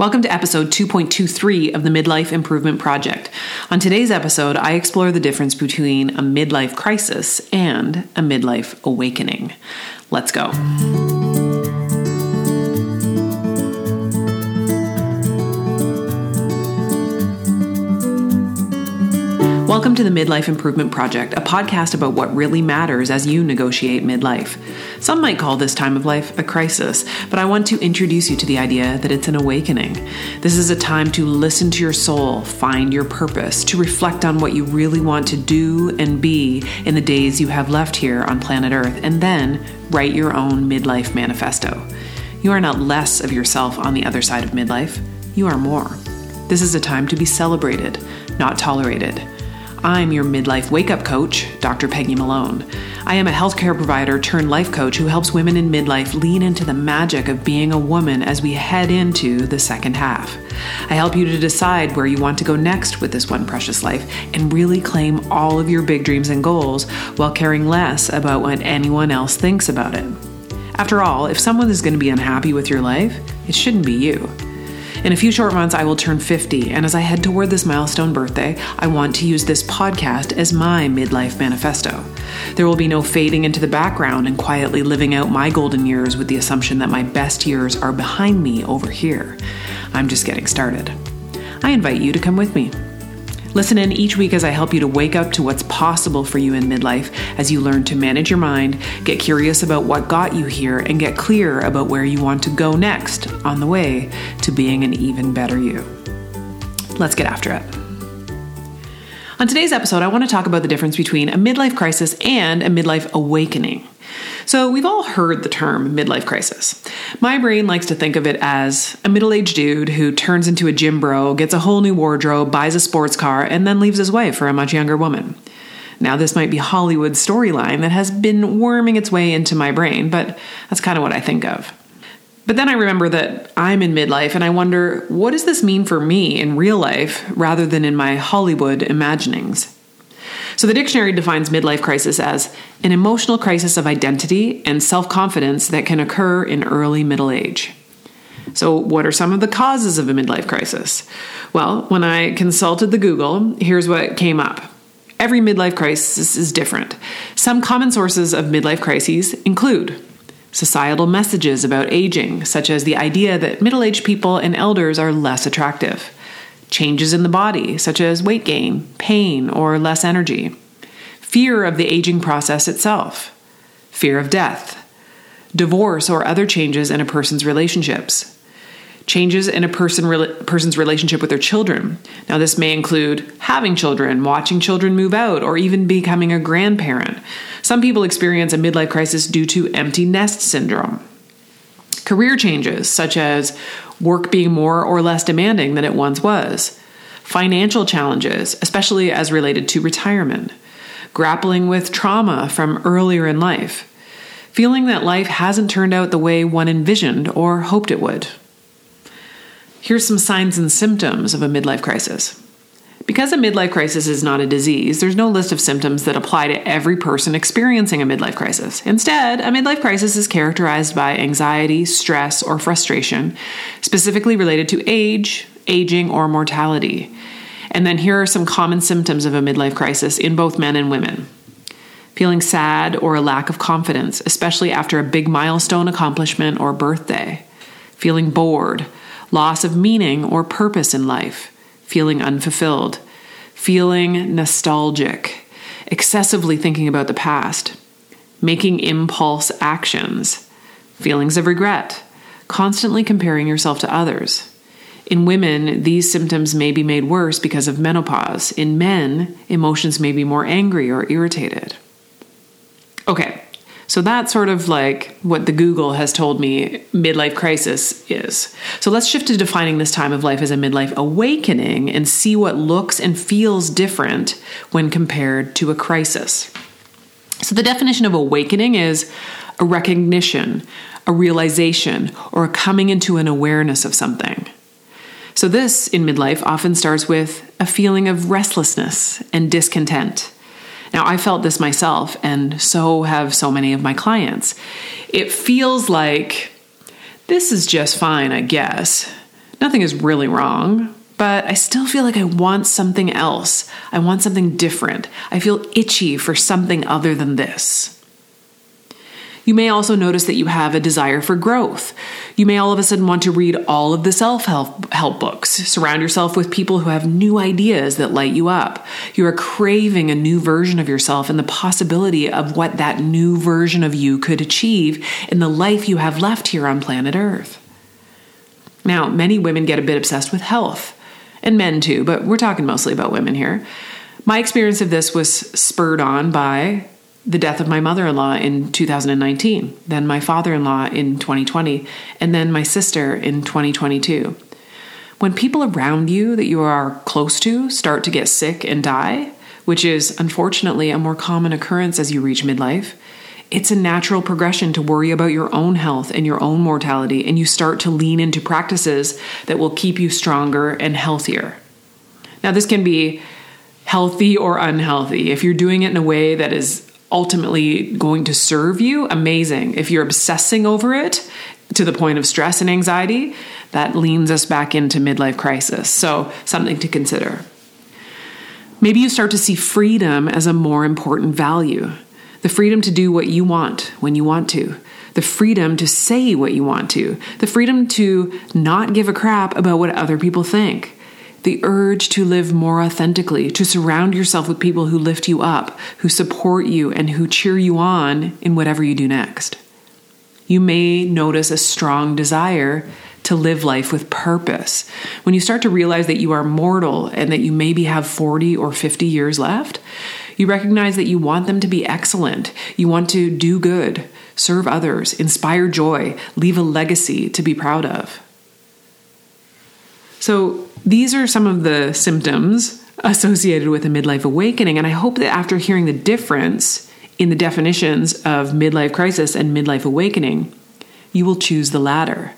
Welcome to episode 2.23 of the Midlife Improvement Project. On today's episode, I explore the difference between a midlife crisis and a midlife awakening. Let's go. Welcome to the Midlife Improvement Project, a podcast about what really matters as you negotiate midlife. Some might call this time of life a crisis, but I want to introduce you to the idea that it's an awakening. This is a time to listen to your soul, find your purpose, to reflect on what you really want to do and be in the days you have left here on planet Earth, and then write your own midlife manifesto. You are not less of yourself on the other side of midlife. You are more. This is a time to be celebrated, not tolerated. I'm your midlife wake-up coach, Dr. Peggy Malone. I am a healthcare provider turned life coach who helps women in midlife lean into the magic of being a woman as we head into the second half. I help you to decide where you want to go next with this one precious life and really claim all of your big dreams and goals while caring less about what anyone else thinks about it. After all, if someone is going to be unhappy with your life, it shouldn't be you. In a few short months, I will turn 50, and as I head toward this milestone birthday, I want to use this podcast as my midlife manifesto. There will be no fading into the background and quietly living out my golden years with the assumption that my best years are behind me over here. I'm just getting started. I invite you to come with me. Listen in each week as I help you to wake up to what's possible for you in midlife as you learn to manage your mind, get curious about what got you here, and get clear about where you want to go next on the way to being an even better you. Let's get after it. On today's episode, I want to talk about the difference between a midlife crisis and a midlife awakening. So we've all heard the term midlife crisis. My brain likes to think of it as a middle-aged dude who turns into a gym bro, gets a whole new wardrobe, buys a sports car, and then leaves his wife for a much younger woman. Now, this might be Hollywood's storyline that has been worming its way into my brain, but that's kind of what I think of. But then I remember that I'm in midlife and I wonder, what does this mean for me in real life rather than in my Hollywood imaginings? So the dictionary defines midlife crisis as an emotional crisis of identity and self-confidence that can occur in early middle age. So what are some of the causes of a midlife crisis? Well, when I consulted the Google, here's what came up. Every midlife crisis is different. Some common sources of midlife crises include societal messages about aging, such as the idea that middle-aged people and elders are less attractive. Changes in the body, such as weight gain, pain, or less energy. Fear of the aging process itself. Fear of death. Divorce or other changes in a person's relationships. Changes in a person's relationship with their children. Now, this may include having children, watching children move out, or even becoming a grandparent. Some people experience a midlife crisis due to empty nest syndrome. Career changes, such as work being more or less demanding than it once was, financial challenges, especially as related to retirement, grappling with trauma from earlier in life, feeling that life hasn't turned out the way one envisioned or hoped it would. Here's some signs and symptoms of a midlife crisis. Because a midlife crisis is not a disease, there's no list of symptoms that apply to every person experiencing a midlife crisis. Instead, a midlife crisis is characterized by anxiety, stress, or frustration, specifically related to age, aging, or mortality. And then here are some common symptoms of a midlife crisis in both men and women. Feeling sad or a lack of confidence, especially after a big milestone accomplishment or birthday. Feeling bored, loss of meaning or purpose in life. Feeling unfulfilled, feeling nostalgic, excessively thinking about the past, making impulse actions, feelings of regret, constantly comparing yourself to others. In women, these symptoms may be made worse because of menopause. In men, emotions may be more angry or irritated. Okay, so that's sort of like what the Google has told me midlife crisis is. So let's shift to defining this time of life as a midlife awakening and see what looks and feels different when compared to a crisis. So the definition of awakening is a recognition, a realization, or coming into an awareness of something. So this in midlife often starts with a feeling of restlessness and discontent. Now, I felt this myself, and so have so many of my clients. It feels like this is just fine, I guess. Nothing is really wrong, but I still feel like I want something else. I want something different. I feel itchy for something other than this. You may also notice that you have a desire for growth. You may all of a sudden want to read all of the self-help books. Surround yourself with people who have new ideas that light you up. You are craving a new version of yourself and the possibility of what that new version of you could achieve in the life you have left here on planet Earth. Now, many women get a bit obsessed with health, and men too, but we're talking mostly about women here. My experience of this was spurred on by the death of my mother-in-law in 2019, then my father-in-law in 2020, and then my sister in 2022. When people around you that you are close to start to get sick and die, which is unfortunately a more common occurrence as you reach midlife, it's a natural progression to worry about your own health and your own mortality, and you start to lean into practices that will keep you stronger and healthier. Now, this can be healthy or unhealthy. If you're doing it in a way that is ultimately going to serve you, amazing. If you're obsessing over it to the point of stress and anxiety, that leans us back into midlife crisis. So something to consider. Maybe you start to see freedom as a more important value. The freedom to do what you want when you want to. The freedom to say what you want to. The freedom to not give a crap about what other people think. The urge to live more authentically, to surround yourself with people who lift you up, who support you, and who cheer you on in whatever you do next. You may notice a strong desire to live life with purpose. When you start to realize that you are mortal and that you maybe have 40 or 50 years left, you recognize that you want them to be excellent. You want to do good, serve others, inspire joy, leave a legacy to be proud of. So these are some of the symptoms associated with a midlife awakening. And I hope that after hearing the difference in the definitions of midlife crisis and midlife awakening, you will choose the latter.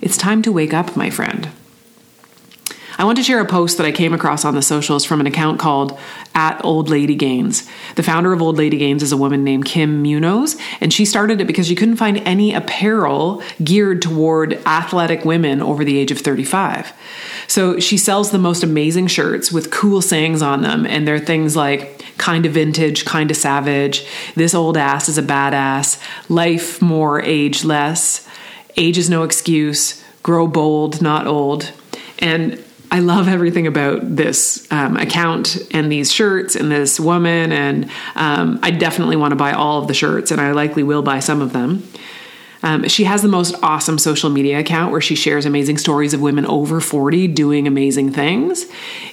It's time to wake up, my friend. I want to share a post that I came across on the socials from an account called @OldLadyGains. The founder of Old Lady Gains is a woman named Kim Munoz, and she started it because she couldn't find any apparel geared toward athletic women over the age of 35. So she sells the most amazing shirts with cool sayings on them, and they're things like kind of vintage, kind of savage, this old ass is a badass, life more, age less, age is no excuse, grow bold, not old. And I love everything about this account and these shirts and this woman, and I definitely want to buy all of the shirts, and I likely will buy some of them. She has the most awesome social media account where she shares amazing stories of women over 40 doing amazing things.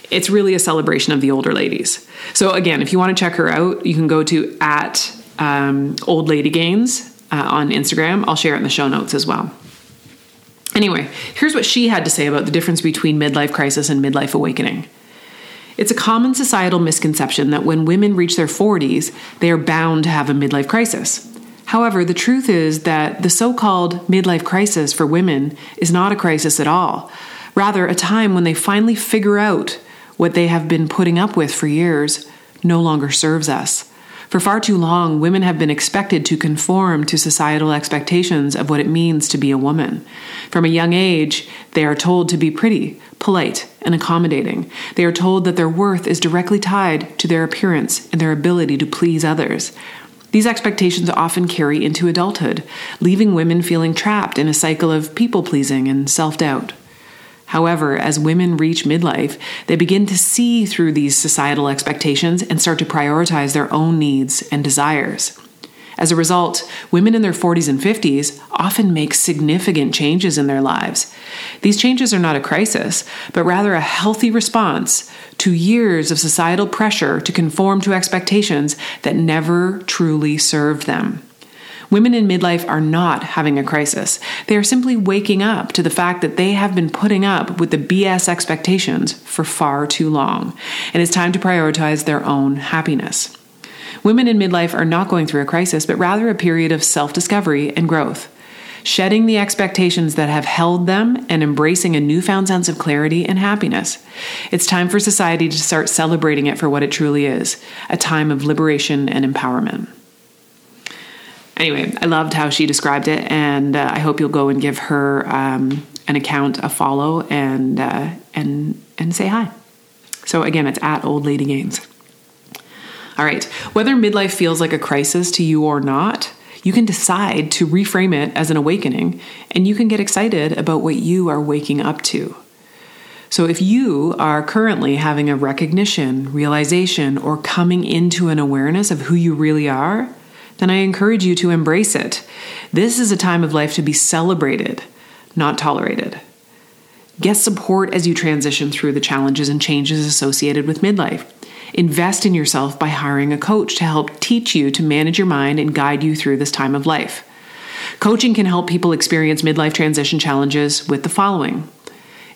It's really a celebration of the older ladies. So again, if you want to check her out, you can go to @OldLadyGains on Instagram. I'll share it in the show notes as well. Anyway, here's what she had to say about the difference between midlife crisis and midlife awakening. It's a common societal misconception that when women reach their 40s, they are bound to have a midlife crisis. However, the truth is that the so-called midlife crisis for women is not a crisis at all. Rather, a time when they finally figure out what they have been putting up with for years no longer serves us. For far too long, women have been expected to conform to societal expectations of what it means to be a woman. From a young age, they are told to be pretty, polite, and accommodating. They are told that their worth is directly tied to their appearance and their ability to please others. These expectations often carry into adulthood, leaving women feeling trapped in a cycle of people-pleasing and self-doubt. However, as women reach midlife, they begin to see through these societal expectations and start to prioritize their own needs and desires. As a result, women in their 40s and 50s often make significant changes in their lives. These changes are not a crisis, but rather a healthy response to years of societal pressure to conform to expectations that never truly served them. Women in midlife are not having a crisis. They are simply waking up to the fact that they have been putting up with the BS expectations for far too long, and it's time to prioritize their own happiness. Women in midlife are not going through a crisis, but rather a period of self-discovery and growth, shedding the expectations that have held them and embracing a newfound sense of clarity and happiness. It's time for society to start celebrating it for what it truly is, a time of liberation and empowerment. Anyway, I loved how she described it, and I hope you'll go and give her an account a follow and say hi. So again, it's at Old Lady Gains. All right. Whether midlife feels like a crisis to you or not, you can decide to reframe it as an awakening, and you can get excited about what you are waking up to. So if you are currently having a recognition, realization, or coming into an awareness of who you really are, then I encourage you to embrace it. This is a time of life to be celebrated, not tolerated. Get support as you transition through the challenges and changes associated with midlife. Invest in yourself by hiring a coach to help teach you to manage your mind and guide you through this time of life. Coaching can help people experience midlife transition challenges with the following: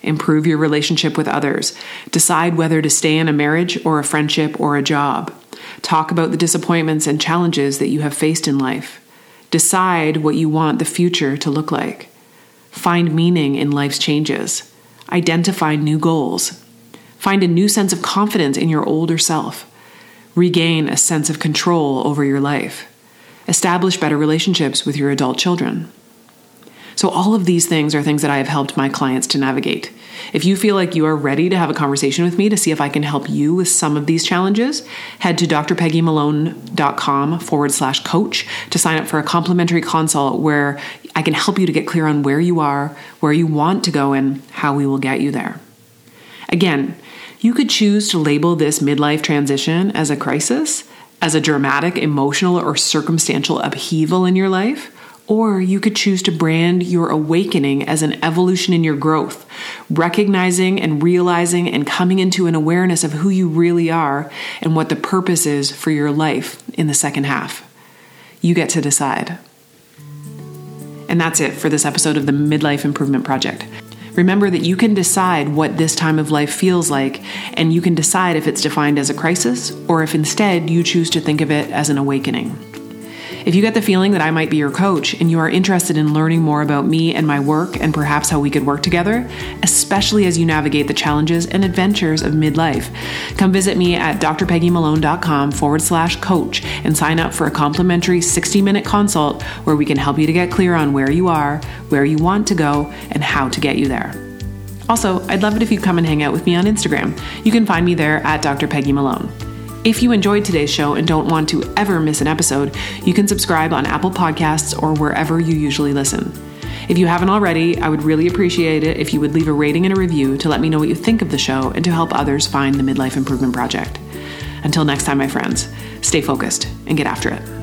improve your relationship with others, decide whether to stay in a marriage or a friendship or a job, talk about the disappointments and challenges that you have faced in life, decide what you want the future to look like, find meaning in life's changes, identify new goals, find a new sense of confidence in your older self, regain a sense of control over your life, establish better relationships with your adult children. So all of these things are things that I have helped my clients to navigate. If you feel like you are ready to have a conversation with me to see if I can help you with some of these challenges, head to drpeggymalone.com/coach to sign up for a complimentary consult where I can help you to get clear on where you are, where you want to go, and how we will get you there. Again, you could choose to label this midlife transition as a crisis, as a dramatic, emotional, or circumstantial upheaval in your life, or you could choose to brand your awakening as an evolution in your growth, recognizing and realizing and coming into an awareness of who you really are and what the purpose is for your life in the second half. You get to decide. And that's it for this episode of the Midlife Improvement Project. Remember that you can decide what this time of life feels like, and you can decide if it's defined as a crisis or if instead you choose to think of it as an awakening. If you get the feeling that I might be your coach and you are interested in learning more about me and my work and perhaps how we could work together, especially as you navigate the challenges and adventures of midlife, come visit me at drpeggymalone.com/coach and sign up for a complimentary 60-minute consult where we can help you to get clear on where you are, where you want to go, and how to get you there. Also, I'd love it if you'd come and hang out with me on Instagram. You can find me there at Dr. Peggy Malone. If you enjoyed today's show and don't want to ever miss an episode, you can subscribe on Apple Podcasts or wherever you usually listen. If you haven't already, I would really appreciate it if you would leave a rating and a review to let me know what you think of the show and to help others find the Midlife Improvement Project. Until next time, my friends, stay focused and get after it.